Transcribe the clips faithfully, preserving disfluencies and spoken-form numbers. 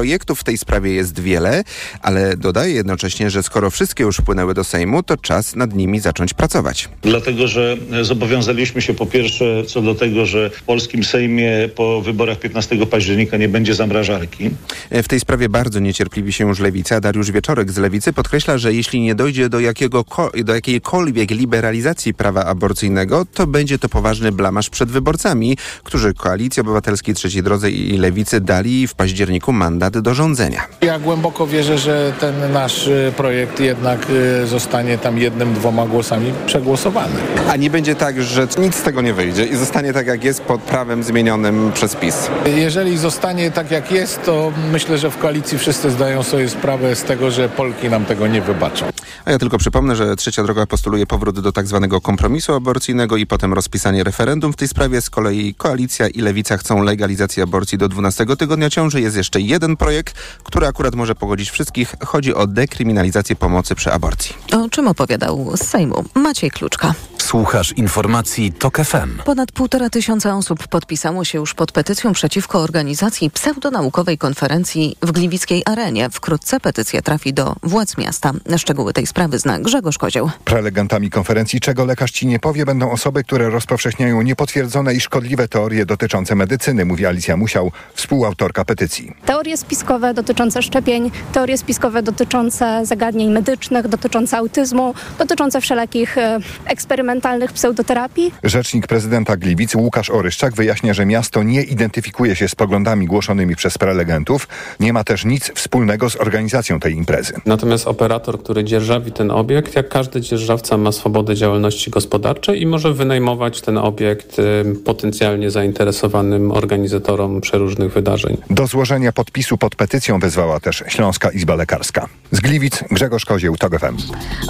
projektów w tej sprawie jest wiele, ale dodaję jednocześnie, że skoro wszystkie już wpłynęły do Sejmu, to czas nad nimi zacząć pracować. Dlatego, że zobowiązaliśmy się po pierwsze co do tego, że w polskim Sejmie po wyborach piętnastego października nie będzie zamrażarki. W tej sprawie bardzo niecierpliwi się już Lewica. Dariusz Wieczorek z Lewicy podkreśla, że jeśli nie dojdzie do, jakiego, do jakiejkolwiek liberalizacji prawa aborcyjnego, to będzie to poważny blamaż przed wyborcami, którzy Koalicji Obywatelskiej, Trzeciej Drodze i Lewicy dali w październiku mandat do rządzenia. Ja głęboko wierzę, że ten nasz projekt jednak zostanie tam jednym, dwoma głosami przegłosowany. A nie będzie tak, że nic z tego nie wyjdzie i zostanie tak, jak jest pod prawem zmienionym przez PiS? Jeżeli zostanie tak, jak jest, to myślę, że w koalicji wszyscy zdają sobie sprawę z tego, że Polki nam tego nie wybaczą. A ja tylko przypomnę, że Trzecia Droga postuluje powrót do tak zwanego kompromisu aborcyjnego i potem rozpisanie referendum w tej sprawie. Z kolei Koalicja i Lewica chcą legalizacji aborcji do dwunastego tygodnia ciąży. Jest jeszcze jeden projekt, który akurat może pogodzić wszystkich. Chodzi o dekryminalizację pomocy przy aborcji. O czym opowiadał z Sejmu Maciej Kluczka. Słuchasz informacji T O K F M. Ponad półtora tysiąca osób podpisało się już pod petycją przeciwko organizacji pseudonaukowej konferencji w Gliwickiej Arenie. Wkrótce petycja trafi do władz miasta. Szczegóły tej sprawy zna Grzegorz Kozioł. Prelegentami konferencji Czego lekarz ci nie powie będą osoby, które rozpowszechniają niepotwierdzone i szkodliwe teorie dotyczące medycyny, mówi Alicja Musiał, współautorka petycji. Teorie spiskowe dotyczące szczepień, teorie spiskowe dotyczące zagadnień medycznych, dotyczące autyzmu, dotyczące wszelakich e, eksperymentów, pseudoterapii. Rzecznik prezydenta Gliwic Łukasz Oryszczak wyjaśnia, że miasto nie identyfikuje się z poglądami głoszonymi przez prelegentów. Nie ma też nic wspólnego z organizacją tej imprezy. Natomiast operator, który dzierżawi ten obiekt, jak każdy dzierżawca ma swobodę działalności gospodarczej i może wynajmować ten obiekt potencjalnie zainteresowanym organizatorom przeróżnych wydarzeń. Do złożenia podpisu pod petycją wezwała też Śląska Izba Lekarska. Z Gliwic Grzegorz Kozieł, T O K F M.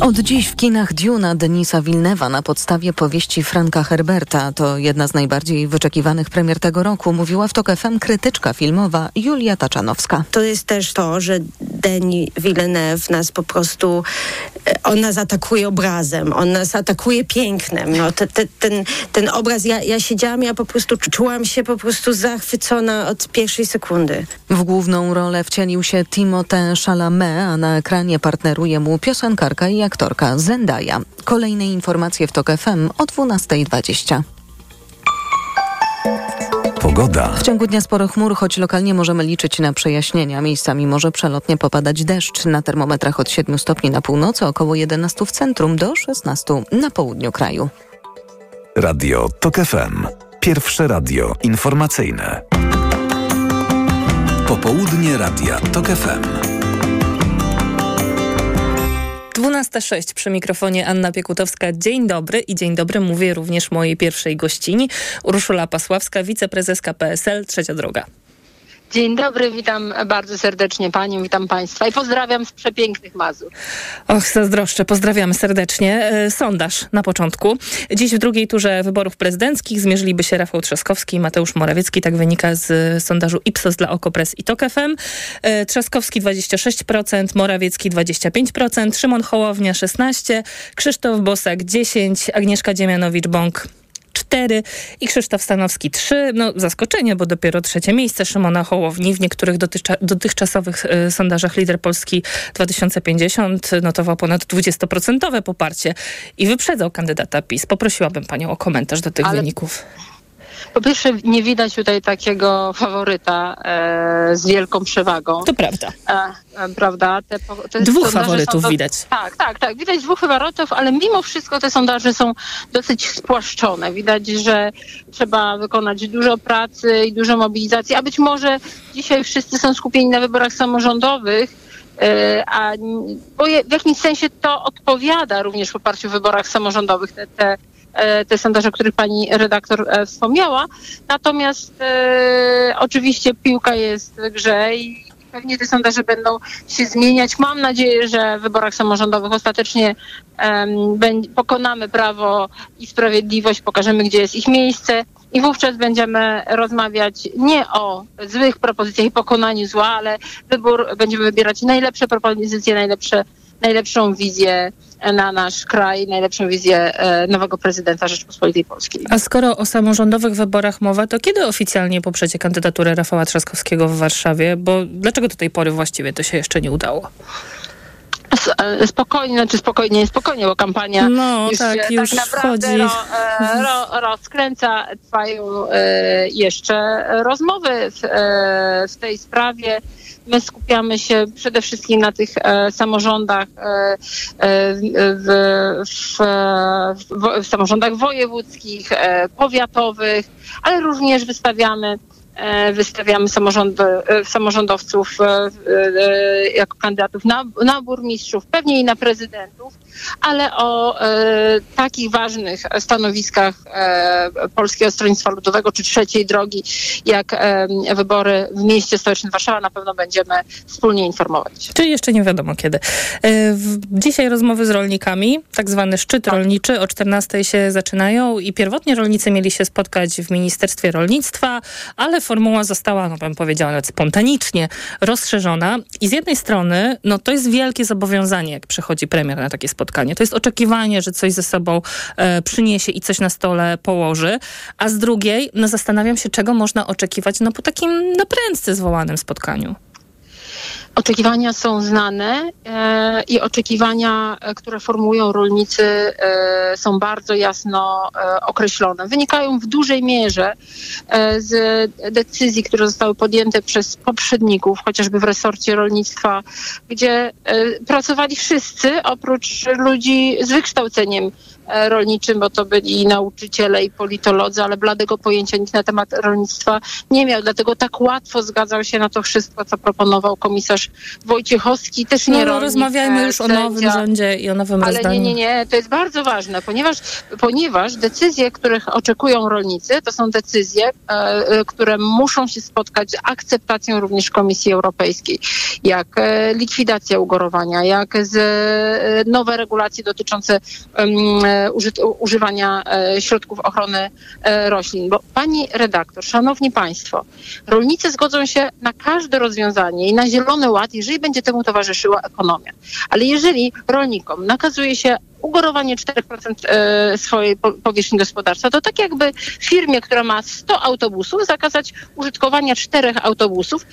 Od dziś w kinach Diuna Denisa Villeneuve'a na pod podstawie powieści Franka Herberta. To jedna z najbardziej wyczekiwanych premier tego roku, mówiła w T O K F M krytyczka filmowa Julia Taczanowska. To jest też to, że Denis Villeneuve nas po prostu, on nas atakuje obrazem, on nas atakuje pięknem. No, te, te, ten, ten obraz, ja, ja siedziałam, ja po prostu czułam się po prostu zachwycona od pierwszej sekundy. W główną rolę wcielił się Timothée Chalamet, a na ekranie partneruje mu piosenkarka i aktorka Zendaya. Kolejne informacje w T O K F M o dwunasta dwadzieścia. Pogoda. W ciągu dnia sporo chmur, choć lokalnie możemy liczyć na przejaśnienia. Miejscami może przelotnie popadać deszcz. Na termometrach od siedmiu stopni na północy, około jedenastu w centrum, do szesnastu na południu kraju. Radio T O K F M. Pierwsze radio informacyjne. Popołudnie radia T O K F M. dwunasta zero sześć przy mikrofonie Anna Piekutowska. Dzień dobry i dzień dobry mówię również mojej pierwszej gościni, Urszula Pasławska, wiceprezeska P S L Trzecia Droga. Dzień dobry, witam bardzo serdecznie panią, witam państwa i pozdrawiam z przepięknych Mazur. Och, zazdroszczę, pozdrawiamy serdecznie. Sondaż na początku. Dziś w drugiej turze wyborów prezydenckich zmierzyliby się Rafał Trzaskowski i Mateusz Morawiecki. Tak wynika z sondażu Ipsos dla Okopres i T O K F M. Trzaskowski dwadzieścia sześć procent, Morawiecki dwadzieścia pięć procent, Szymon Hołownia szesnaście procent, Krzysztof Bosak dziesięć procent, Agnieszka Dziemianowicz-Bąk cztery i Krzysztof Stanowski trzy. No, zaskoczenie, bo dopiero trzecie miejsce Szymona Hołowni. W niektórych dotychcza- dotychczasowych y, sondażach lider Polski dwa tysiące pięćdziesiąt notował ponad dwudziestoprocentowe poparcie i wyprzedzał kandydata PiS. Poprosiłabym panią o komentarz do tych Ale... wyników. Po pierwsze, nie widać tutaj takiego faworyta e, z wielką przewagą. To prawda. E, e, prawda? Te, te dwóch faworytów do, widać. Tak, tak, tak. Widać dwóch faworytów, ale mimo wszystko te sondaże są dosyć spłaszczone. Widać, że trzeba wykonać dużo pracy i dużo mobilizacji, a być może dzisiaj wszyscy są skupieni na wyborach samorządowych, a bo je, w jakimś sensie to odpowiada również poparciu w wyborach samorządowych, te, te te sondaże, o których pani redaktor wspomniała. Natomiast e, oczywiście piłka jest w grze i pewnie te sondaże będą się zmieniać. Mam nadzieję, że w wyborach samorządowych ostatecznie um, pokonamy Prawo i Sprawiedliwość, pokażemy, gdzie jest ich miejsce i wówczas będziemy rozmawiać nie o złych propozycjach i pokonaniu zła, ale wybór będziemy wybierać najlepsze propozycje, najlepsze najlepszą wizję na nasz kraj, najlepszą wizję nowego prezydenta Rzeczypospolitej Polskiej. A skoro o samorządowych wyborach mowa, to kiedy oficjalnie poprzecie kandydaturę Rafała Trzaskowskiego w Warszawie? Bo dlaczego do tej pory właściwie to się jeszcze nie udało? Spokojnie, znaczy spokojnie, spokojnie, bo kampania no, już, tak, tak już naprawdę ro, ro, rozkręca, trwają e, jeszcze rozmowy w, e, w tej sprawie. My skupiamy się przede wszystkim na tych e, samorządach e, w, w, w, w samorządach wojewódzkich, e, powiatowych, ale również wystawiamy wystawiamy samorząd, samorządowców jako kandydatów na, na burmistrzów, pewnie i na prezydentów, ale o e, takich ważnych stanowiskach e, Polskiego Stronnictwa Ludowego czy Trzeciej Drogi, jak e, wybory w mieście stołecznym Warszawa, na pewno będziemy wspólnie informować. Czyli jeszcze nie wiadomo kiedy. E, w, dzisiaj rozmowy z rolnikami, tak zwany szczyt tak. rolniczy, o czternastej się zaczynają i pierwotnie rolnicy mieli się spotkać w Ministerstwie Rolnictwa, ale formuła została, no bym powiedziała nawet spontanicznie, rozszerzona i z jednej strony, no to jest wielkie zobowiązanie, jak przychodzi premier na takie spotkanie. To jest oczekiwanie, że coś ze sobą e, przyniesie i coś na stole położy, a z drugiej, no zastanawiam się, czego można oczekiwać no po takim na prędce zwołanym spotkaniu. Oczekiwania są znane e, i oczekiwania, które formułują rolnicy, e, są bardzo jasno e, określone. Wynikają w dużej mierze e, z decyzji, które zostały podjęte przez poprzedników, chociażby w resorcie rolnictwa, gdzie e, pracowali wszyscy oprócz ludzi z wykształceniem rolniczym, bo to byli nauczyciele i politolodzy, ale bladego pojęcia nikt na temat rolnictwa nie miał. Dlatego tak łatwo zgadzał się na to wszystko, co proponował komisarz Wojciechowski. Też nie no, rolnik, rozmawiajmy już sędzia, o nowym rządzie i o nowym rozdaniu. Ale nie, nie, nie. To jest bardzo ważne, ponieważ, ponieważ decyzje, których oczekują rolnicy, to są decyzje, e, które muszą się spotkać z akceptacją również Komisji Europejskiej. Jak e, likwidacja ugorowania, jak z, e, nowe regulacje dotyczące e, Uży, używania e, środków ochrony e, roślin. Bo pani redaktor, szanowni państwo, rolnicy zgodzą się na każde rozwiązanie i na Zielony Ład, jeżeli będzie temu towarzyszyła ekonomia. Ale jeżeli rolnikom nakazuje się ugorowanie cztery procent swojej powierzchni gospodarstwa, to tak jakby firmie, która ma sto autobusów, zakazać użytkowania czterech autobusów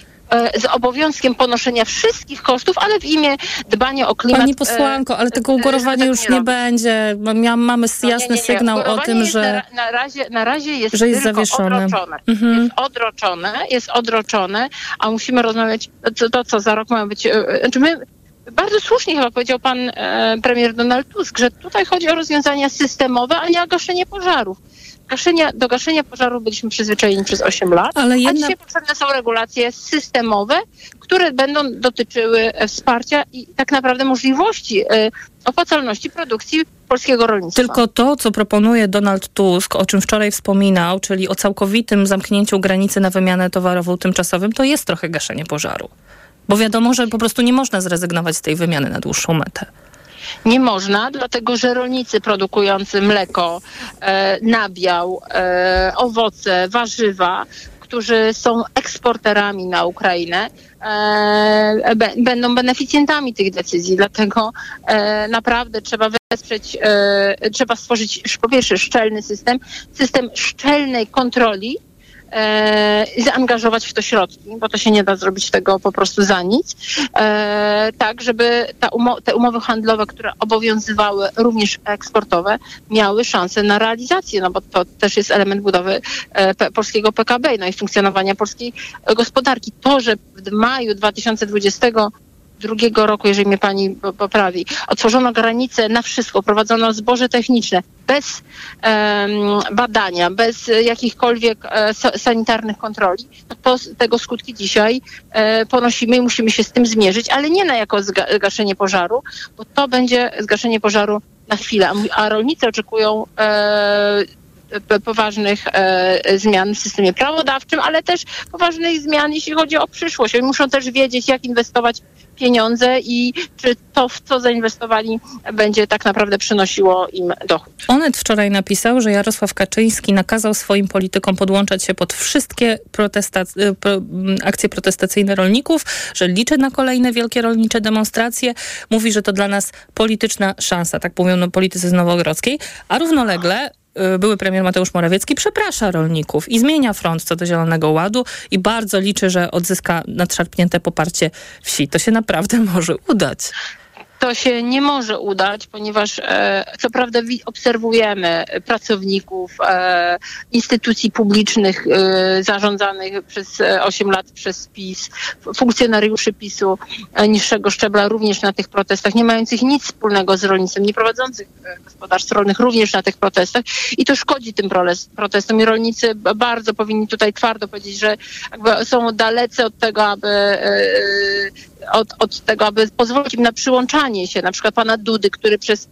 z obowiązkiem ponoszenia wszystkich kosztów, ale w imię dbania o klimat. Pani posłanko, ale tego ugorowania tak już nie, nie będzie. Mamy jasny no nie, nie, nie. sygnał o tym, że na, na, razie, na razie jest, że jest tylko odroczone. Mhm. Jest odroczone, jest odroczone, a musimy rozmawiać to, to co za rok mają być. Znaczy my Bardzo słusznie chyba powiedział pan e, premier Donald Tusk, że tutaj chodzi o rozwiązania systemowe, a nie o gaszenie pożarów. Gaszenia, do gaszenia pożarów byliśmy przyzwyczajeni przez osiem lat, ale jedna... a dzisiaj potrzebne są regulacje systemowe, które będą dotyczyły wsparcia i tak naprawdę możliwości e, opłacalności produkcji polskiego rolnictwa. Tylko to, co proponuje Donald Tusk, o czym wczoraj wspominał, czyli o całkowitym zamknięciu granicy na wymianę towarową tymczasowym, to jest trochę gaszenie pożaru. Bo wiadomo, że po prostu nie można zrezygnować z tej wymiany na dłuższą metę. Nie można, dlatego że rolnicy produkujący mleko, e, nabiał, e, owoce, warzywa, którzy są eksporterami na Ukrainę, e, b- będą beneficjentami tych decyzji. Dlatego e, naprawdę trzeba wesprzeć, e, trzeba stworzyć po pierwsze szczelny system, system szczelnej kontroli, i zaangażować w to środki, bo to się nie da zrobić tego po prostu za nic, e, tak żeby ta umo- te umowy handlowe, które obowiązywały również eksportowe, miały szansę na realizację, no bo to też jest element budowy e, p- polskiego P K B no i funkcjonowania polskiej gospodarki. To, że w maju dwa tysiące dwudziestego drugiego roku, jeżeli mnie pani poprawi, otworzono granice na wszystko, prowadzono zboże techniczne bez e, badania, bez jakichkolwiek e, sanitarnych kontroli, to tego skutki dzisiaj e, ponosimy i musimy się z tym zmierzyć, ale nie na jako zga- gaszenie pożaru, bo to będzie zgaszenie pożaru na chwilę, a rolnicy oczekują e, poważnych zmian w systemie prawodawczym, ale też poważnych zmian, jeśli chodzi o przyszłość. Oni muszą też wiedzieć, jak inwestować pieniądze i czy to, w co zainwestowali, będzie tak naprawdę przynosiło im dochód. Onet wczoraj napisał, że Jarosław Kaczyński nakazał swoim politykom podłączać się pod wszystkie protestac- pro- akcje protestacyjne rolników, że liczy na kolejne wielkie rolnicze demonstracje. Mówi, że to dla nas polityczna szansa, tak mówią no, politycy z Nowogrodzkiej, a równolegle były premier Mateusz Morawiecki przeprasza rolników i zmienia front co do Zielonego Ładu i bardzo liczy, że odzyska nadszarpnięte poparcie wsi. To się naprawdę może udać. To się nie może udać, ponieważ e, co prawda obserwujemy pracowników e, instytucji publicznych e, zarządzanych przez osiem lat przez PiS, funkcjonariuszy PiS-u e, niższego szczebla również na tych protestach, nie mających nic wspólnego z rolnictwem, nie prowadzących gospodarstw rolnych również na tych protestach i to szkodzi tym protestom i rolnicy bardzo powinni tutaj twardo powiedzieć, że jakby są dalecy od tego, aby e, Od, od tego, aby pozwolić im na przyłączanie się, na przykład pana Dudy, który przez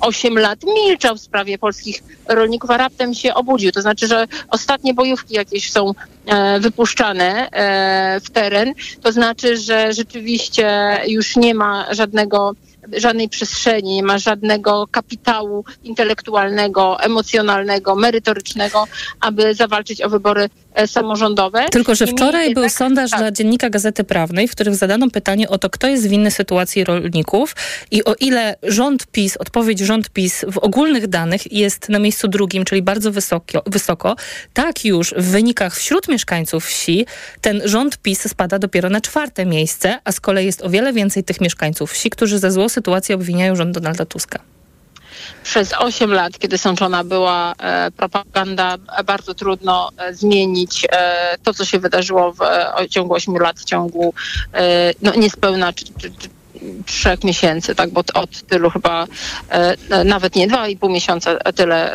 osiem lat milczał w sprawie polskich rolników, a raptem się obudził. To znaczy, że ostatnie bojówki jakieś są e, wypuszczane e, w teren. To znaczy, że rzeczywiście już nie ma żadnego żadnej przestrzeni, nie ma żadnego kapitału intelektualnego, emocjonalnego, merytorycznego, aby zawalczyć o wybory samorządowe. Tylko, że wczoraj był jednak sondaż tak. dla Dziennika Gazety Prawnej, w którym zadano pytanie o to, kto jest winny sytuacji rolników i o ile rząd PiS, odpowiedź rząd PiS w ogólnych danych jest na miejscu drugim, czyli bardzo wysoko, wysoko tak już w wynikach wśród mieszkańców wsi ten rząd PiS spada dopiero na czwarte miejsce, a z kolei jest o wiele więcej tych mieszkańców wsi, którzy ze złą sytuację obwiniają rząd Donalda Tuska. Przez osiem lat, kiedy sączona była e, propaganda, bardzo trudno e, zmienić e, to, co się wydarzyło w e, ciągu ośmiu lat, w ciągu e, no, niespełna czy, czy, czy, trzech miesięcy, tak, bo od tylu chyba e, nawet nie dwa i pół miesiąca tyle,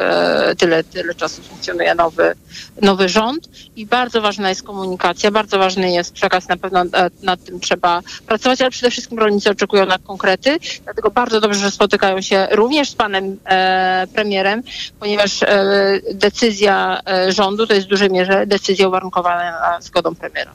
e, tyle, tyle czasu funkcjonuje nowy, nowy rząd i bardzo ważna jest komunikacja, bardzo ważny jest przekaz, na pewno e, nad tym trzeba pracować, ale przede wszystkim rolnicy oczekują na konkrety, dlatego bardzo dobrze, że spotykają się również z panem e, premierem, ponieważ e, decyzja e, rządu to jest w dużej mierze decyzja uwarunkowana zgodą premiera.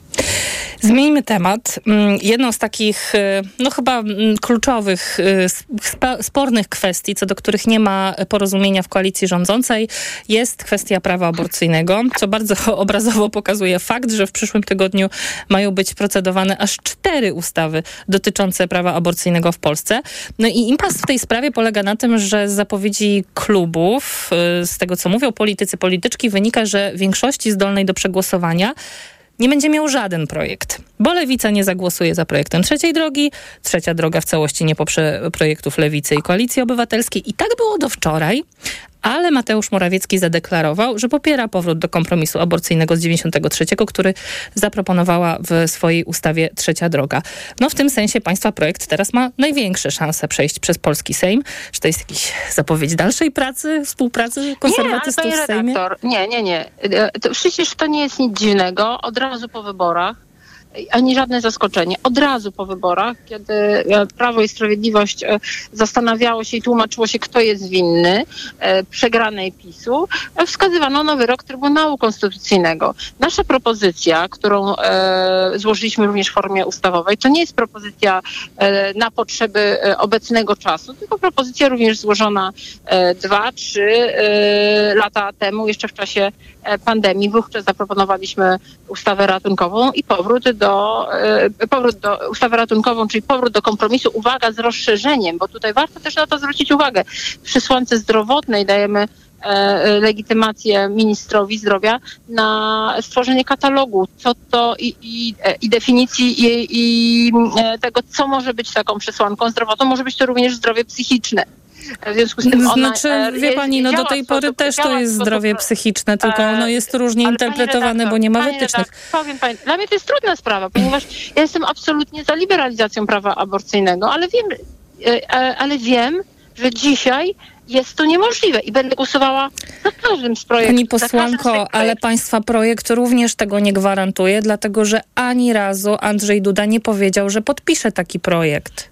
Zmieńmy temat. Jedną z takich, no chyba kluczowych, sp- spornych kwestii, co do których nie ma porozumienia w koalicji rządzącej, jest kwestia prawa aborcyjnego, co bardzo obrazowo pokazuje fakt, że w przyszłym tygodniu mają być procedowane aż cztery ustawy dotyczące prawa aborcyjnego w Polsce. No i impas w tej sprawie polega na tym, że z zapowiedzi klubów, z tego co mówią politycy, polityczki, wynika, że większości zdolnej do przegłosowania nie będzie miał żaden projekt, bo Lewica nie zagłosuje za projektem Trzeciej Drogi, Trzecia Droga w całości nie poprze projektów Lewicy i Koalicji Obywatelskiej. I tak było do wczoraj, ale Mateusz Morawiecki zadeklarował, że popiera powrót do kompromisu aborcyjnego z dziewięćdziesiątego trzeciego, który zaproponowała w swojej ustawie Trzecia Droga. No w tym sensie państwa projekt teraz ma największe szanse przejść przez polski Sejm. Czy to jest jakaś zapowiedź dalszej pracy, współpracy konserwatystów nie, w Sejmie? Nie, nie, nie. To przecież to nie jest nic dziwnego. Od razu po wyborach, ani żadne zaskoczenie. Od razu po wyborach, kiedy Prawo i Sprawiedliwość zastanawiało się i tłumaczyło się, kto jest winny przegranej PiS-u, wskazywano na wyrok Trybunału Konstytucyjnego. Nasza propozycja, którą złożyliśmy również w formie ustawowej, to nie jest propozycja na potrzeby obecnego czasu, tylko propozycja również złożona dwa, trzy lata temu, jeszcze w czasie pandemii. Wówczas zaproponowaliśmy ustawę ratunkową i powrót do, powrót do ustawę ratunkową, czyli powrót do kompromisu, uwaga, z rozszerzeniem, bo tutaj warto też na to zwrócić uwagę. W przesłance zdrowotnej dajemy e, legitymację ministrowi zdrowia na stworzenie katalogu, co to i, i, i definicji i, i tego, co może być taką przesłanką zdrowotną, może być to również zdrowie psychiczne. W związku z tym ona, znaczy, wie pani, no do tej pory też to jest zdrowie psychiczne, tylko ono jest różnie interpretowane, bo nie ma wytycznych. Powiem pani, dla mnie to jest trudna sprawa, ponieważ ja jestem absolutnie za liberalizacją prawa aborcyjnego, ale wiem, ale wiem, że dzisiaj jest to niemożliwe i będę głosowała za każdym z projektów. Pani posłanko, ale państwa projekt również tego nie gwarantuje, dlatego że ani razu Andrzej Duda nie powiedział, że podpisze taki projekt.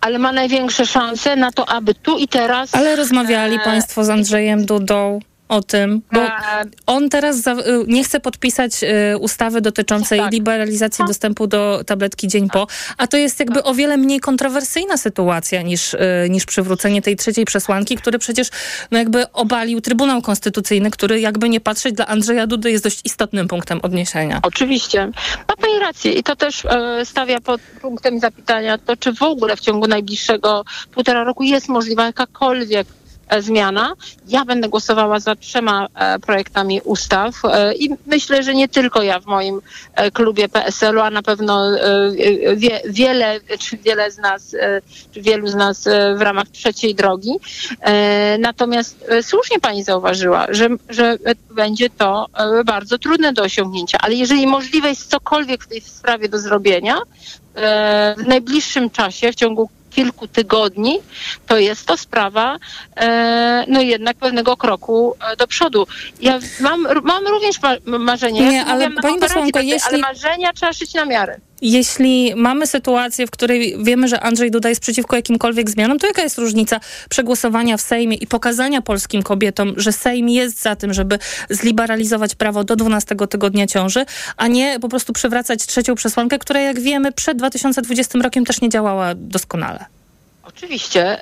Ale ma największe szanse na to, aby tu i teraz... Ale rozmawiali e... państwo z Andrzejem Dudą. o tym, bo on teraz za, nie chce podpisać y, ustawy dotyczącej tak. liberalizacji dostępu do tabletki dzień po, a to jest jakby o wiele mniej kontrowersyjna sytuacja niż, y, niż przywrócenie tej trzeciej przesłanki, który przecież no jakby obalił Trybunał Konstytucyjny, który jakby nie patrzeć dla Andrzeja Dudy jest dość istotnym punktem odniesienia. Oczywiście. Ma pani rację i to też y, stawia pod punktem zapytania to, czy w ogóle w ciągu najbliższego półtora roku jest możliwa jakakolwiek zmiana. Ja będę głosowała za trzema e, projektami ustaw e, i myślę, że nie tylko ja w moim e, klubie P S L u, a na pewno e, wie, wiele, czy wiele z nas, e, czy wielu z nas e, w ramach Trzeciej Drogi. E, natomiast e, słusznie pani zauważyła, że, że będzie to e, bardzo trudne do osiągnięcia, ale jeżeli możliwe jest cokolwiek w tej sprawie do zrobienia, e, w najbliższym czasie, w ciągu kilku tygodni, to jest to sprawa e, no jednak pewnego kroku do przodu. Ja mam, mam również ma- marzenia. Nie, ja ale pani posłanko, jeśli... Ale marzenia trzeba szyć na miarę. Jeśli mamy sytuację, w której wiemy, że Andrzej Duda jest przeciwko jakimkolwiek zmianom, to jaka jest różnica przegłosowania w Sejmie i pokazania polskim kobietom, że Sejm jest za tym, żeby zliberalizować prawo do dwunastego tygodnia ciąży, a nie po prostu przywracać trzecią przesłankę, która jak wiemy przed dwa tysiące dwudziestym rokiem też nie działała doskonale. Oczywiście.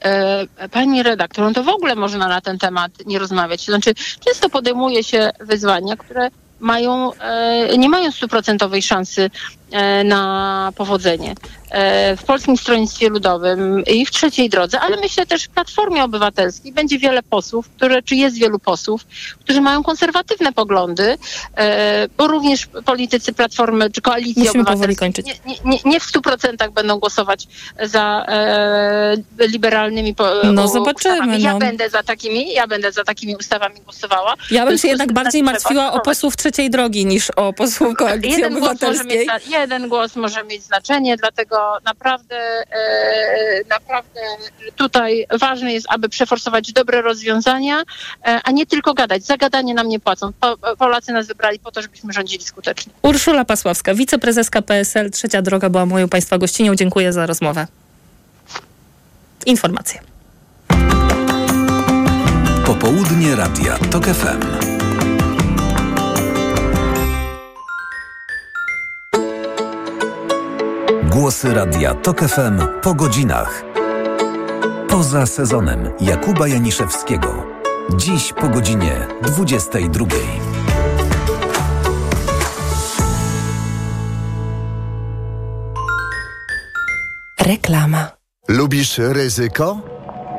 Pani redaktor, no to w ogóle można na ten temat nie rozmawiać. Znaczy, często podejmuje się wyzwania, które mają, nie mają stuprocentowej szansy na powodzenie w Polskim Stronnictwie Ludowym i w Trzeciej Drodze, ale myślę też w Platformie Obywatelskiej będzie wiele posłów, które, czy jest wielu posłów, którzy mają konserwatywne poglądy, bo również politycy Platformy czy Koalicji Obywatelskiej nie, nie, nie w stu procentach będą głosować za e, liberalnymi po, no, zobaczymy, ja no. będę za takimi, ja będę za takimi ustawami głosowała. Ja bym się jednak bardziej martwiła o posłów Trzeciej Drogi niż o posłów Koalicji jeden Obywatelskiej. Głos mieć, jeden głos może mieć znaczenie, dlatego naprawdę, e, naprawdę tutaj ważne jest, aby przeforsować dobre rozwiązania, e, a nie tylko gadać. Za gadanie nam nie płacą. Po, Polacy nas wybrali po to, żebyśmy rządzili skutecznie. Urszula Pasławska, wiceprezeska P S L, Trzecia Droga była moją Państwa gościnią. Dziękuję za rozmowę. Informacje. Popołudnie Radia Tok F M. Głosy Radia Tok F M po godzinach. Poza sezonem Jakuba Janiszewskiego. Dziś po godzinie dwudziestej drugiej. Reklama. Lubisz ryzyko?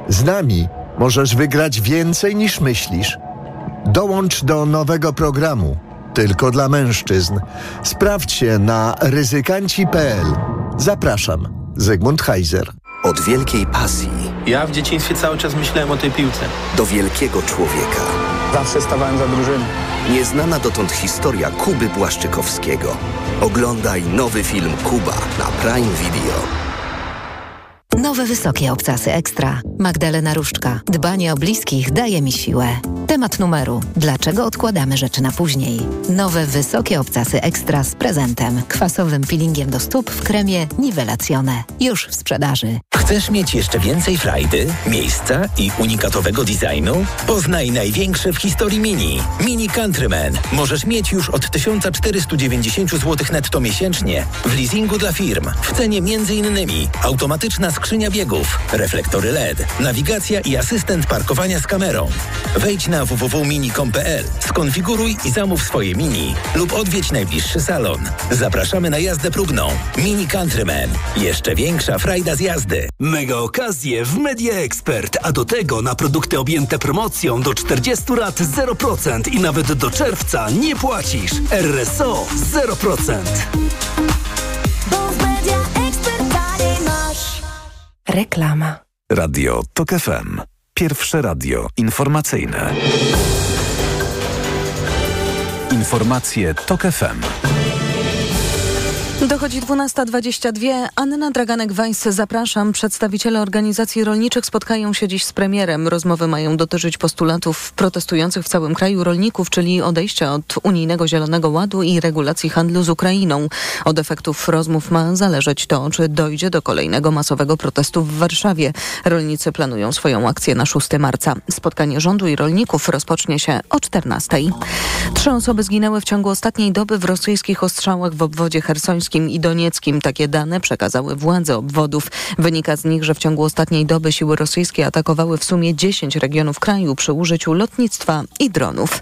Z nami możesz wygrać więcej niż myślisz. Dołącz do nowego programu. Tylko dla mężczyzn. Sprawdź się na ryzykanci kropka p l. Zapraszam. Zygmunt Heiser. Od wielkiej pasji. Ja w dzieciństwie cały czas myślałem o tej piłce. Do wielkiego człowieka. Zawsze stawałem za drużyną. Nieznana dotąd historia Kuby Błaszczykowskiego. Oglądaj nowy film Kuba na Prime Video. Nowe wysokie obcasy ekstra. Magdalena Różczka. Dbanie o bliskich daje mi siłę. Temat numeru. Dlaczego odkładamy rzeczy na później? Nowe wysokie obcasy ekstra z prezentem. Kwasowym peelingiem do stóp w kremie Nivelacjone. Już w sprzedaży. Chcesz mieć jeszcze więcej frajdy, miejsca i unikatowego designu? Poznaj największe w historii mini. Mini Countryman. Możesz mieć już od tysiąc czterysta dziewięćdziesiąt złotych netto miesięcznie w leasingu dla firm. W cenie m.in. automatyczna skrzynka skrzynia biegów, reflektory L E D, nawigacja i asystent parkowania z kamerą. Wejdź na w w w kropka mini kropka com kropka p l, skonfiguruj i zamów swoje mini lub odwiedź najbliższy salon. Zapraszamy na jazdę próbną. Mini Countryman. Jeszcze większa frajda z jazdy. Mega okazje w Media Expert, a do tego na produkty objęte promocją do czterdziestu rat zero procent i nawet do czerwca nie płacisz. R S O zero procent. Reklama. Radio Tok F M. Pierwsze radio informacyjne. Informacje Tok F M. Dochodzi dwunasta dwadzieścia dwa. Anna Draganek-Weiss, zapraszam. Przedstawiciele organizacji rolniczych spotkają się dziś z premierem. Rozmowy mają dotyczyć postulatów protestujących w całym kraju rolników, czyli odejścia od unijnego Zielonego Ładu i regulacji handlu z Ukrainą. Od efektów rozmów ma zależeć to, czy dojdzie do kolejnego masowego protestu w Warszawie. Rolnicy planują swoją akcję na szóstego marca. Spotkanie rządu i rolników rozpocznie się o czternastej. Trzy osoby zginęły w ciągu ostatniej doby w rosyjskich ostrzałach w obwodzie hersońskim i donieckim. Takie dane przekazały władze obwodów. Wynika z nich, że w ciągu ostatniej doby siły rosyjskie atakowały w sumie dziesięć regionów kraju przy użyciu lotnictwa i dronów.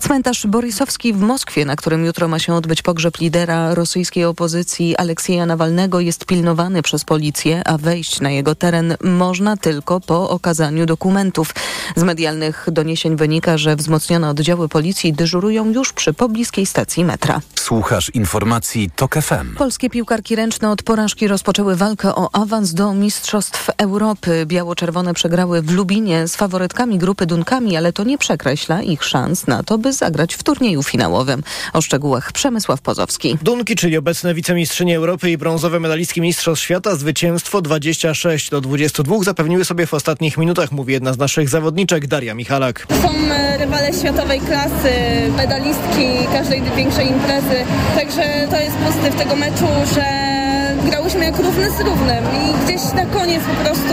Cmentarz Borisowski w Moskwie, na którym jutro ma się odbyć pogrzeb lidera rosyjskiej opozycji Aleksieja Nawalnego, jest pilnowany przez policję, a wejść na jego teren można tylko po okazaniu dokumentów. Z medialnych doniesień wynika, że wzmocnione oddziały policji dyżurują już przy pobliskiej stacji metra. Słuchasz informacji T O K F M. Polskie piłkarki ręczne od porażki rozpoczęły walkę o awans do Mistrzostw Europy. Biało-czerwone przegrały w Lubinie z faworytkami grupy Dunkami, ale to nie przekreśla ich szans na to, by zagrać w turnieju finałowym. O szczegółach Przemysław Pozowski. Dunki, czyli obecne wicemistrzynie Europy i brązowe medalistki Mistrzostw Świata, zwycięstwo dwadzieścia sześć do dwudziestu dwóch zapewniły sobie w ostatnich minutach, mówi jedna z naszych zawodniczek, Daria Michalak. Są rywale światowej klasy, medalistki każdej większej imprezy, także to jest pozytyw tego meczu, że grałyśmy jak równy z równym i gdzieś na koniec po prostu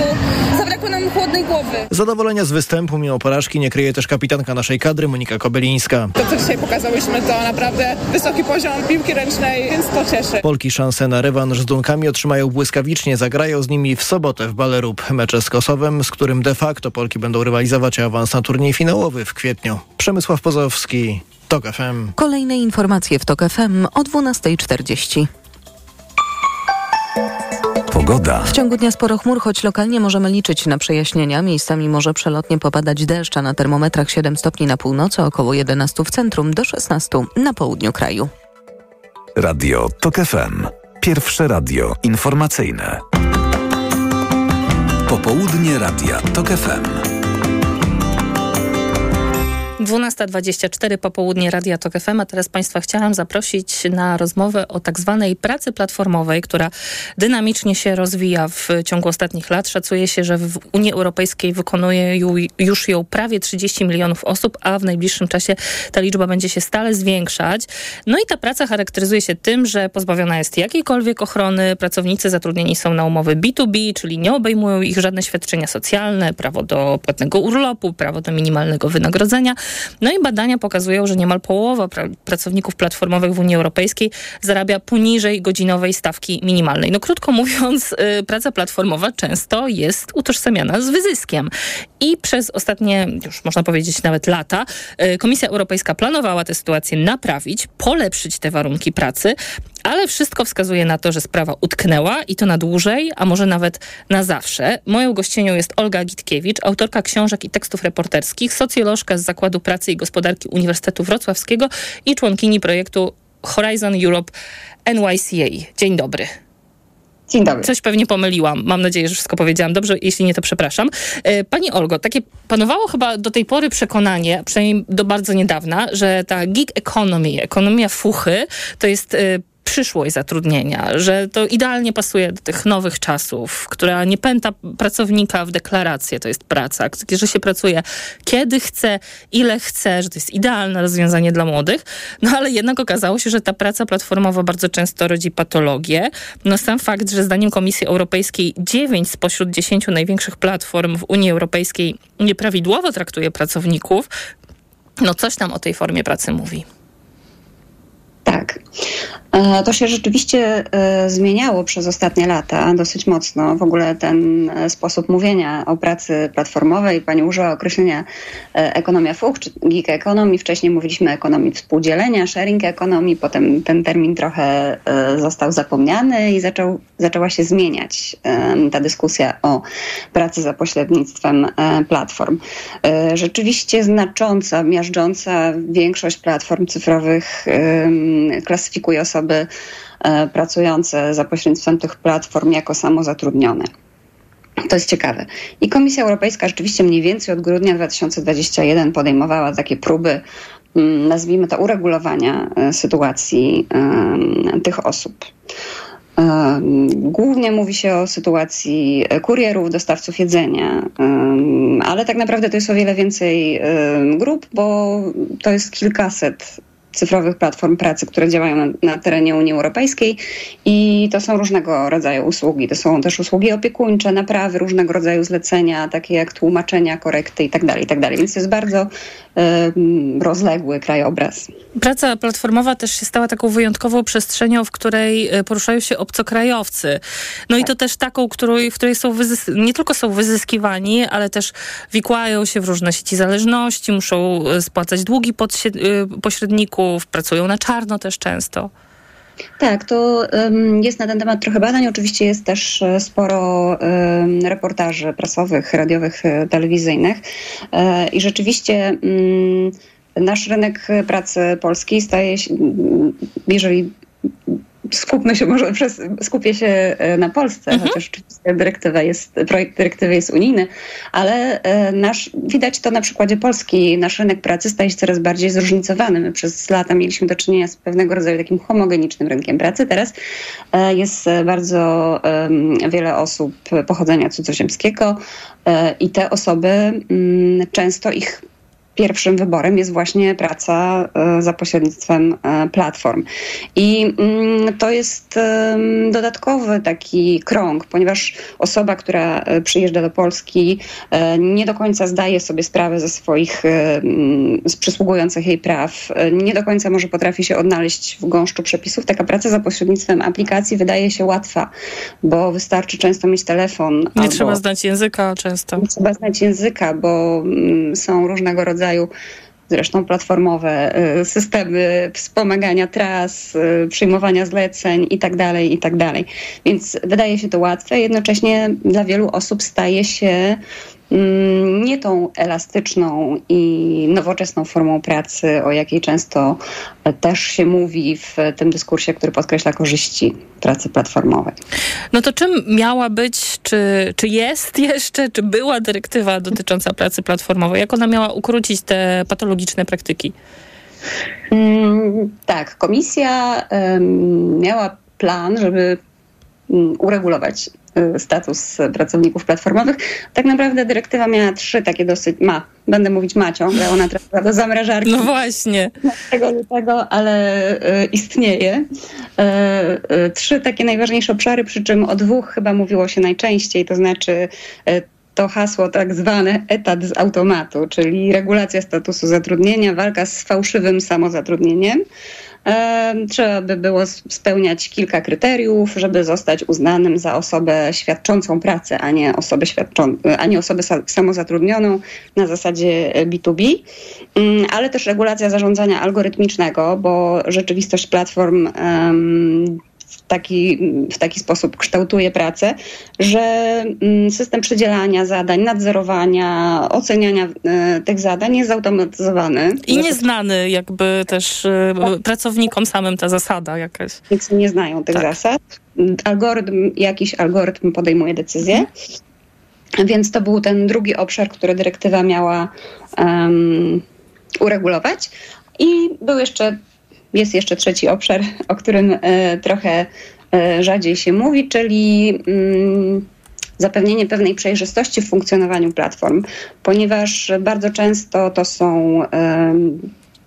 zabrakło nam chłodnej głowy. Zadowolenia z występu mimo porażki nie kryje też kapitanka naszej kadry Monika Kobylińska. To, co dzisiaj pokazałyśmy, to naprawdę wysoki poziom piłki ręcznej, więc to cieszy. Polki szansę na rewanż z Dunkami otrzymają błyskawicznie. Zagrają z nimi w sobotę w Ballerub. Mecze z Kosowem, z którym de facto Polki będą rywalizować o awans na turniej finałowy w kwietniu. Przemysław Pozowski, T O K F M. Kolejne informacje w T O K F M o dwunastej czterdzieści. Pogoda. W ciągu dnia sporo chmur, choć lokalnie możemy liczyć na przejaśnienia. Miejscami może przelotnie popadać deszcz, a na termometrach siedem stopni na północy, około jedenaście w centrum, do szesnaście na południu kraju. Radio T O K F M. Pierwsze radio informacyjne. Popołudnie radia T O K F M. dwunasta dwadzieścia cztery, popołudnie Radia T O K F M, a teraz Państwa chciałam zaprosić na rozmowę o tak zwanej pracy platformowej, która dynamicznie się rozwija w ciągu ostatnich lat. Szacuje się, że w Unii Europejskiej wykonuje już ją prawie trzydzieści milionów osób, a w najbliższym czasie ta liczba będzie się stale zwiększać. No i ta praca charakteryzuje się tym, że pozbawiona jest jakiejkolwiek ochrony. Pracownicy zatrudnieni są na umowy B dwa B, czyli nie obejmują ich żadne świadczenia socjalne, prawo do płatnego urlopu, prawo do minimalnego wynagrodzenia. No i badania pokazują, że niemal połowa pra- pracowników platformowych w Unii Europejskiej zarabia poniżej godzinowej stawki minimalnej. No krótko mówiąc, yy, praca platformowa często jest utożsamiana z wyzyskiem. I przez ostatnie, już można powiedzieć nawet lata, yy, Komisja Europejska planowała tę sytuację naprawić, polepszyć te warunki pracy, ale wszystko wskazuje na to, że sprawa utknęła i to na dłużej, a może nawet na zawsze. Moją gościnią jest Olga Gitkiewicz, autorka książek i tekstów reporterskich, socjolożka z Zakładu Pracy i Gospodarki Uniwersytetu Wrocławskiego i członkini projektu Horizon Europe N Y C A. Dzień dobry. Dzień dobry. Coś pewnie pomyliłam. Mam nadzieję, że wszystko powiedziałam dobrze. Jeśli nie, to przepraszam. Pani Olgo, takie panowało chyba do tej pory przekonanie, przynajmniej do bardzo niedawna, że ta gig economy, ekonomia fuchy, to jest przyszłość zatrudnienia, że to idealnie pasuje do tych nowych czasów, która nie pęta pracownika w deklarację, to jest praca, że się pracuje kiedy chce, ile chce, że to jest idealne rozwiązanie dla młodych, no ale jednak okazało się, że ta praca platformowa bardzo często rodzi patologie. No sam fakt, że zdaniem Komisji Europejskiej dziewięć spośród dziesięciu największych platform w Unii Europejskiej nieprawidłowo traktuje pracowników, no coś nam o tej formie pracy mówi. Tak. To się rzeczywiście zmieniało przez ostatnie lata dosyć mocno. W ogóle ten sposób mówienia o pracy platformowej, pani użyła określenia ekonomia fuch, czy gig economy. Wcześniej mówiliśmy o ekonomii współdzielenia, sharing economy, potem ten termin trochę został zapomniany i zaczął, zaczęła się zmieniać ta dyskusja o pracy za pośrednictwem platform. Rzeczywiście znacząca, miażdżąca większość platform cyfrowych klasyfikuje osoby pracujące za pośrednictwem tych platform jako samozatrudnione. To jest ciekawe. I Komisja Europejska rzeczywiście mniej więcej od grudnia dwa tysiące dwudziestego pierwszego podejmowała takie próby nazwijmy to, uregulowania sytuacji tych osób. Głównie mówi się o sytuacji kurierów, dostawców jedzenia, ale tak naprawdę to jest o wiele więcej grup, bo to jest kilkaset cyfrowych platform pracy, które działają na, na terenie Unii Europejskiej i to są różnego rodzaju usługi. To są też usługi opiekuńcze, naprawy, różnego rodzaju zlecenia, takie jak tłumaczenia, korekty itd., itd. Więc to jest bardzo um, rozległy krajobraz. Praca platformowa też się stała taką wyjątkową przestrzenią, w której poruszają się obcokrajowcy. No tak. I to też taką, której, w której są wyzys- nie tylko są wyzyskiwani, ale też wikłają się w różne sieci zależności, muszą spłacać długi podsie- pośredników, pracują na czarno też często. Tak, to um, jest na ten temat trochę badań. Oczywiście jest też sporo um, reportaży prasowych, radiowych, telewizyjnych e, i rzeczywiście um, nasz rynek pracy polski staje się, jeżeli skupmy się może przez, skupię się na Polsce, mhm. chociaż oczywiście dyrektywa jest, projekt dyrektywy jest unijny, ale nasz, widać to na przykładzie Polski, nasz rynek pracy staje się coraz bardziej zróżnicowany. My przez lata mieliśmy do czynienia z pewnego rodzaju takim homogenicznym rynkiem pracy. Teraz jest bardzo wiele osób pochodzenia cudzoziemskiego i te osoby, często ich pierwszym wyborem jest właśnie praca za pośrednictwem platform. I to jest dodatkowy taki krąg, ponieważ osoba, która przyjeżdża do Polski, nie do końca zdaje sobie sprawę ze swoich, z przysługujących jej praw, nie do końca może potrafi się odnaleźć w gąszczu przepisów. Taka praca za pośrednictwem aplikacji wydaje się łatwa, bo wystarczy często mieć telefon. Nie albo trzeba znać języka często. Nie trzeba znać języka, bo są różnego rodzaju zresztą platformowe systemy wspomagania tras, przyjmowania zleceń i tak dalej, i tak dalej. Więc wydaje się to łatwe, jednocześnie dla wielu osób staje się nie tą elastyczną i nowoczesną formą pracy, o jakiej często też się mówi w tym dyskursie, który podkreśla korzyści pracy platformowej. No to czym miała być, czy, czy jest jeszcze, czy była dyrektywa dotycząca pracy platformowej? Jak ona miała ukrócić te patologiczne praktyki? Mm, tak, komisja um, miała plan, żeby um, uregulować status pracowników platformowych. Tak naprawdę dyrektywa miała trzy takie dosyć, ma, będę mówić ma ciągle, ona trafiła do zamrażarki. No właśnie. Tego lutego, ale y, istnieje. Y, y, trzy takie najważniejsze obszary, przy czym o dwóch chyba mówiło się najczęściej, to znaczy y, to hasło tak zwane etat z automatu, czyli regulacja statusu zatrudnienia, walka z fałszywym samozatrudnieniem. Trzeba by było spełniać kilka kryteriów, żeby zostać uznanym za osobę świadczącą pracę, a nie osobę, świadczą, a nie osobę samozatrudnioną na zasadzie B dwa B, ale też regulacja zarządzania algorytmicznego, bo rzeczywistość platform um, Taki, w taki sposób kształtuje pracę, że system przydzielania zadań, nadzorowania, oceniania y, tych zadań jest zautomatyzowany. I nieznany jakby też y, tak. pracownikom samym ta zasada jakaś. Więc nie znają tych tak. zasad. Algorytm, jakiś algorytm podejmuje decyzję. Więc to był ten drugi obszar, który dyrektywa miała um, uregulować. I był jeszcze Jest jeszcze trzeci obszar, o którym y, trochę y, rzadziej się mówi, czyli y, zapewnienie pewnej przejrzystości w funkcjonowaniu platform, ponieważ bardzo często to są y,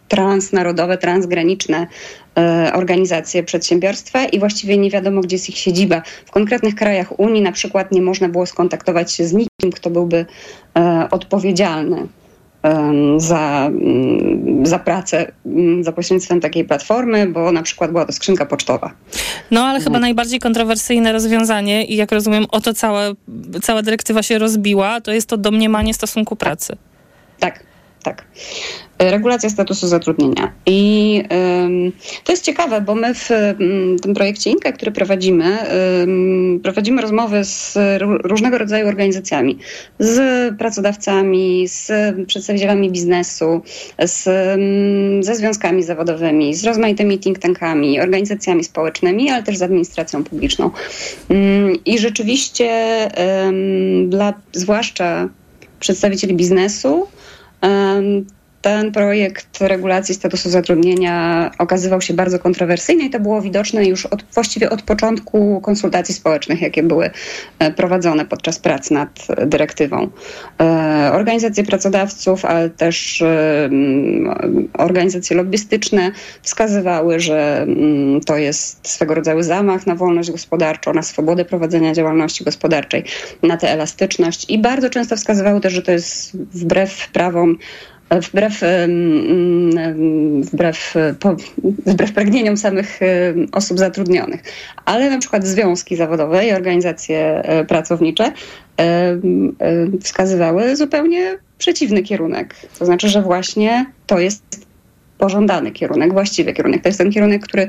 transnarodowe, transgraniczne y, organizacje, przedsiębiorstwa i właściwie nie wiadomo, gdzie jest ich siedziba. W konkretnych krajach Unii na przykład nie można było skontaktować się z nikim, kto byłby y, odpowiedzialny Za, za pracę za pośrednictwem takiej platformy, bo na przykład była to skrzynka pocztowa. No ale chyba najbardziej kontrowersyjne rozwiązanie i jak rozumiem o to cała, cała dyrektywa się rozbiła, to jest to domniemanie stosunku pracy. Tak, tak. Regulacja statusu zatrudnienia. I ym, to jest ciekawe, bo my w ym, tym projekcie INKE, który prowadzimy, ym, prowadzimy rozmowy z r- różnego rodzaju organizacjami, z pracodawcami, z przedstawicielami biznesu, z, ym, ze związkami zawodowymi, z rozmaitymi think tankami, organizacjami społecznymi, ale też z administracją publiczną. Ym, I rzeczywiście ym, dla zwłaszcza przedstawicieli biznesu, ym, ten projekt regulacji statusu zatrudnienia okazywał się bardzo kontrowersyjny i to było widoczne już od, właściwie od początku konsultacji społecznych, jakie były prowadzone podczas prac nad dyrektywą. Organizacje pracodawców, ale też organizacje lobbystyczne wskazywały, że to jest swego rodzaju zamach na wolność gospodarczą, na swobodę prowadzenia działalności gospodarczej, na tę elastyczność i bardzo często wskazywały też, że to jest wbrew prawom, Wbrew, wbrew, wbrew pragnieniom samych osób zatrudnionych. Ale na przykład związki zawodowe i organizacje pracownicze wskazywały zupełnie przeciwny kierunek. To znaczy, że właśnie to jest pożądany kierunek, właściwy kierunek. To jest ten kierunek, który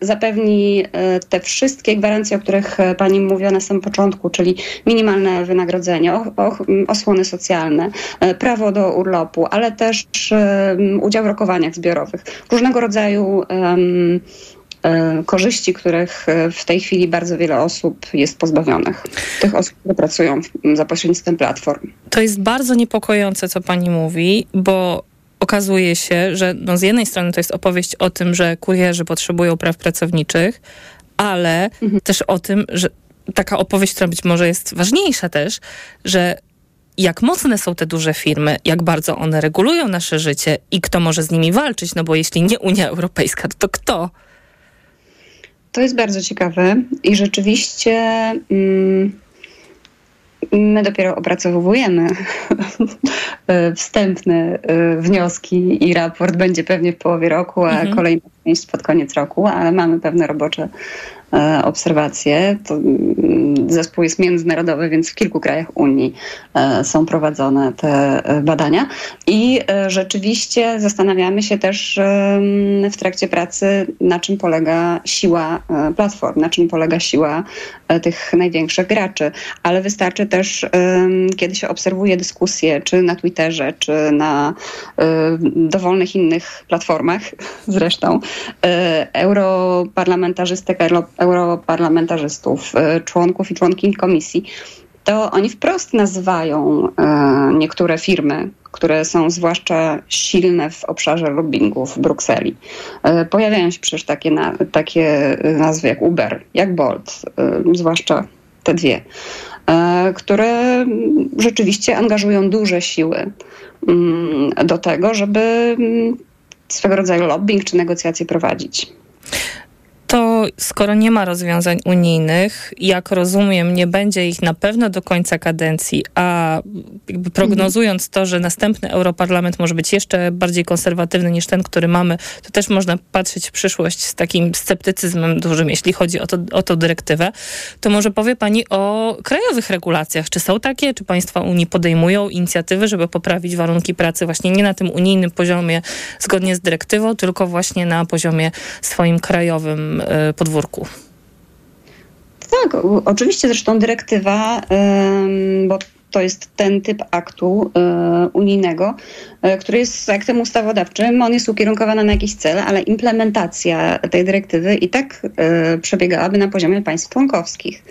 zapewni te wszystkie gwarancje, o których pani mówiła na samym początku, czyli minimalne wynagrodzenie, osłony socjalne, prawo do urlopu, ale też udział w rokowaniach zbiorowych. Różnego rodzaju um, korzyści, których w tej chwili bardzo wiele osób jest pozbawionych. Tych osób, które pracują za pośrednictwem platform. To jest bardzo niepokojące, co pani mówi, bo okazuje się, że no z jednej strony to jest opowieść o tym, że kurierzy potrzebują praw pracowniczych, ale mhm. też o tym, że taka opowieść, która być może jest ważniejsza też, że jak mocne są te duże firmy, jak bardzo one regulują nasze życie i kto może z nimi walczyć, no bo jeśli nie Unia Europejska, to, to kto? To jest bardzo ciekawe i rzeczywiście... Mm... My dopiero opracowujemy wstępne wnioski i raport będzie pewnie w połowie roku, a mhm. kolejna część pod koniec roku, ale mamy pewne robocze obserwacje. To zespół jest międzynarodowy, więc w kilku krajach Unii są prowadzone te badania i rzeczywiście zastanawiamy się też w trakcie pracy, na czym polega siła platform, na czym polega siła tych największych graczy, ale wystarczy też, kiedy się obserwuje dyskusje, czy na Twitterze, czy na dowolnych innych platformach zresztą, europarlamentarzystek, europarlamentarzystów, członków i członkiń komisji, to oni wprost nazywają niektóre firmy, które są zwłaszcza silne w obszarze lobbingu w Brukseli. Pojawiają się przecież takie, takie nazwy jak Uber, jak Bolt, zwłaszcza te dwie, które rzeczywiście angażują duże siły do tego, żeby swego rodzaju lobbying czy negocjacje prowadzić. To skoro nie ma rozwiązań unijnych, jak rozumiem, nie będzie ich na pewno do końca kadencji, a jakby prognozując to, że następny Europarlament może być jeszcze bardziej konserwatywny niż ten, który mamy, to też można patrzeć w przyszłość z takim sceptycyzmem dużym, jeśli chodzi o, to, o tą dyrektywę, to może powie pani o krajowych regulacjach. Czy są takie? Czy państwa Unii podejmują inicjatywy, żeby poprawić warunki pracy właśnie nie na tym unijnym poziomie zgodnie z dyrektywą, tylko właśnie na poziomie swoim krajowym podwórku? Tak, oczywiście zresztą dyrektywa, bo to jest ten typ aktu unijnego, który jest aktem ustawodawczym, on jest ukierunkowany na jakiś cel, ale implementacja tej dyrektywy i tak przebiegałaby na poziomie państw członkowskich,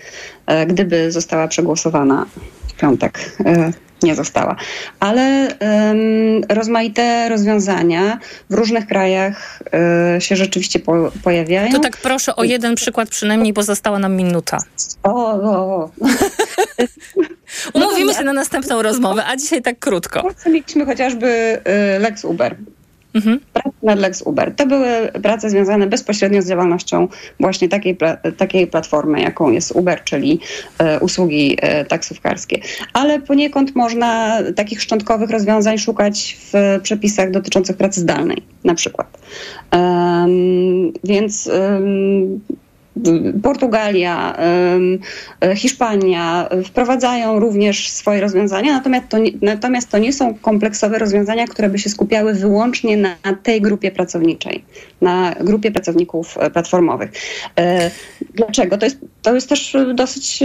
gdyby została przegłosowana w piątek. Nie została. Ale um, rozmaite rozwiązania w różnych krajach y, się rzeczywiście po, pojawiają. To tak proszę o jeden przykład przynajmniej, bo została nam minuta. O, o, o. Umówimy no to, się na następną rozmowę, a dzisiaj tak krótko. W Polsce mieliśmy chociażby y, Lex Uber. Mhm. Prace nad Lex Uber. To były prace związane bezpośrednio z działalnością właśnie takiej, pla- takiej platformy, jaką jest Uber, czyli e, usługi e, taksówkarskie. Ale poniekąd można takich szczątkowych rozwiązań szukać w przepisach dotyczących pracy zdalnej na przykład. Um, więc... Um, Portugalia, Hiszpania wprowadzają również swoje rozwiązania, natomiast to, nie, natomiast to nie są kompleksowe rozwiązania, które by się skupiały wyłącznie na tej grupie pracowniczej, na grupie pracowników platformowych. Dlaczego? To jest, to jest też dosyć,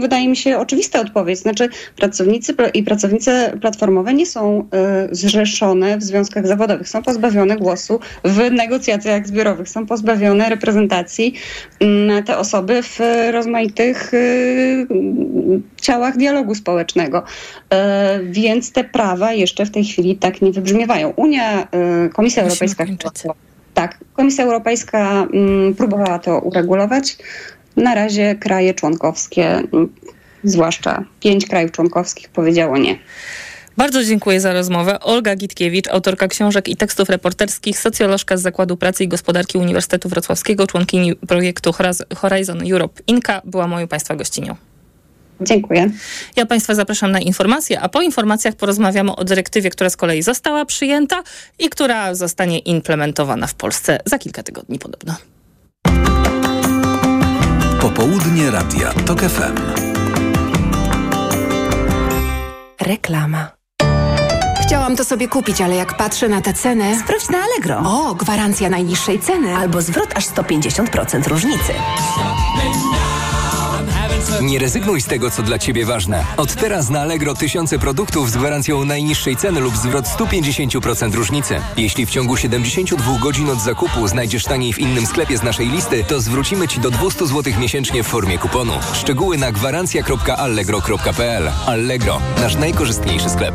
wydaje mi się, oczywista odpowiedź. Znaczy pracownicy i pracownice platformowe nie są zrzeszone w związkach zawodowych, są pozbawione głosu w negocjacjach zbiorowych, są pozbawione reprezentacji na te osoby w rozmaitych ciałach dialogu społecznego. Więc te prawa jeszcze w tej chwili tak nie wybrzmiewają. Unia, Komisja Europejska... Tak, Komisja Europejska próbowała to uregulować. Na razie kraje członkowskie, zwłaszcza pięć krajów członkowskich, powiedziało nie. Bardzo dziękuję za rozmowę. Olga Gitkiewicz, autorka książek i tekstów reporterskich, socjolożka z Zakładu Pracy i Gospodarki Uniwersytetu Wrocławskiego, członkini projektu Horizon Europe INKE, była moją Państwa gościnią. Dziękuję. Ja Państwa zapraszam na informacje, a po informacjach porozmawiamy o dyrektywie, która z kolei została przyjęta i która zostanie implementowana w Polsce za kilka tygodni podobno. Popołudnie Radia TOK F M. Reklama. Chciałam to sobie kupić, ale jak patrzę na tę cenę... Sprawdź na Allegro. O, gwarancja najniższej ceny. Albo zwrot aż sto pięćdziesiąt procent różnicy. Nie rezygnuj z tego, co dla Ciebie ważne. Od teraz na Allegro tysiące produktów z gwarancją najniższej ceny lub zwrot sto pięćdziesiąt procent różnicy. Jeśli w ciągu siedemdziesięciu dwóch godzin od zakupu znajdziesz taniej w innym sklepie z naszej listy, to zwrócimy Ci do dwieście złotych miesięcznie w formie kuponu. Szczegóły na gwarancja kropka allegro kropka p l. Allegro, nasz najkorzystniejszy sklep.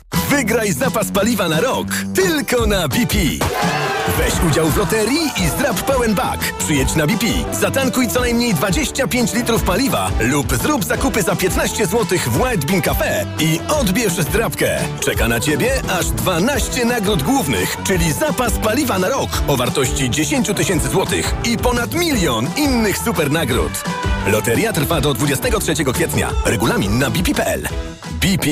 Wygraj zapas paliwa na rok tylko na B P. Weź udział w loterii i zdrap pełen bak. Przyjedź na B P, zatankuj co najmniej dwadzieścia pięć litrów paliwa lub zrób zakupy za piętnaście złotych w White Bean Cafe i odbierz zdrapkę. Czeka na Ciebie aż dwanaście nagród głównych, czyli zapas paliwa na rok o wartości dziesięć tysięcy złotych i ponad milion innych super nagród. Loteria trwa do dwudziestego trzeciego kwietnia. Regulamin na b p kropka p l. B P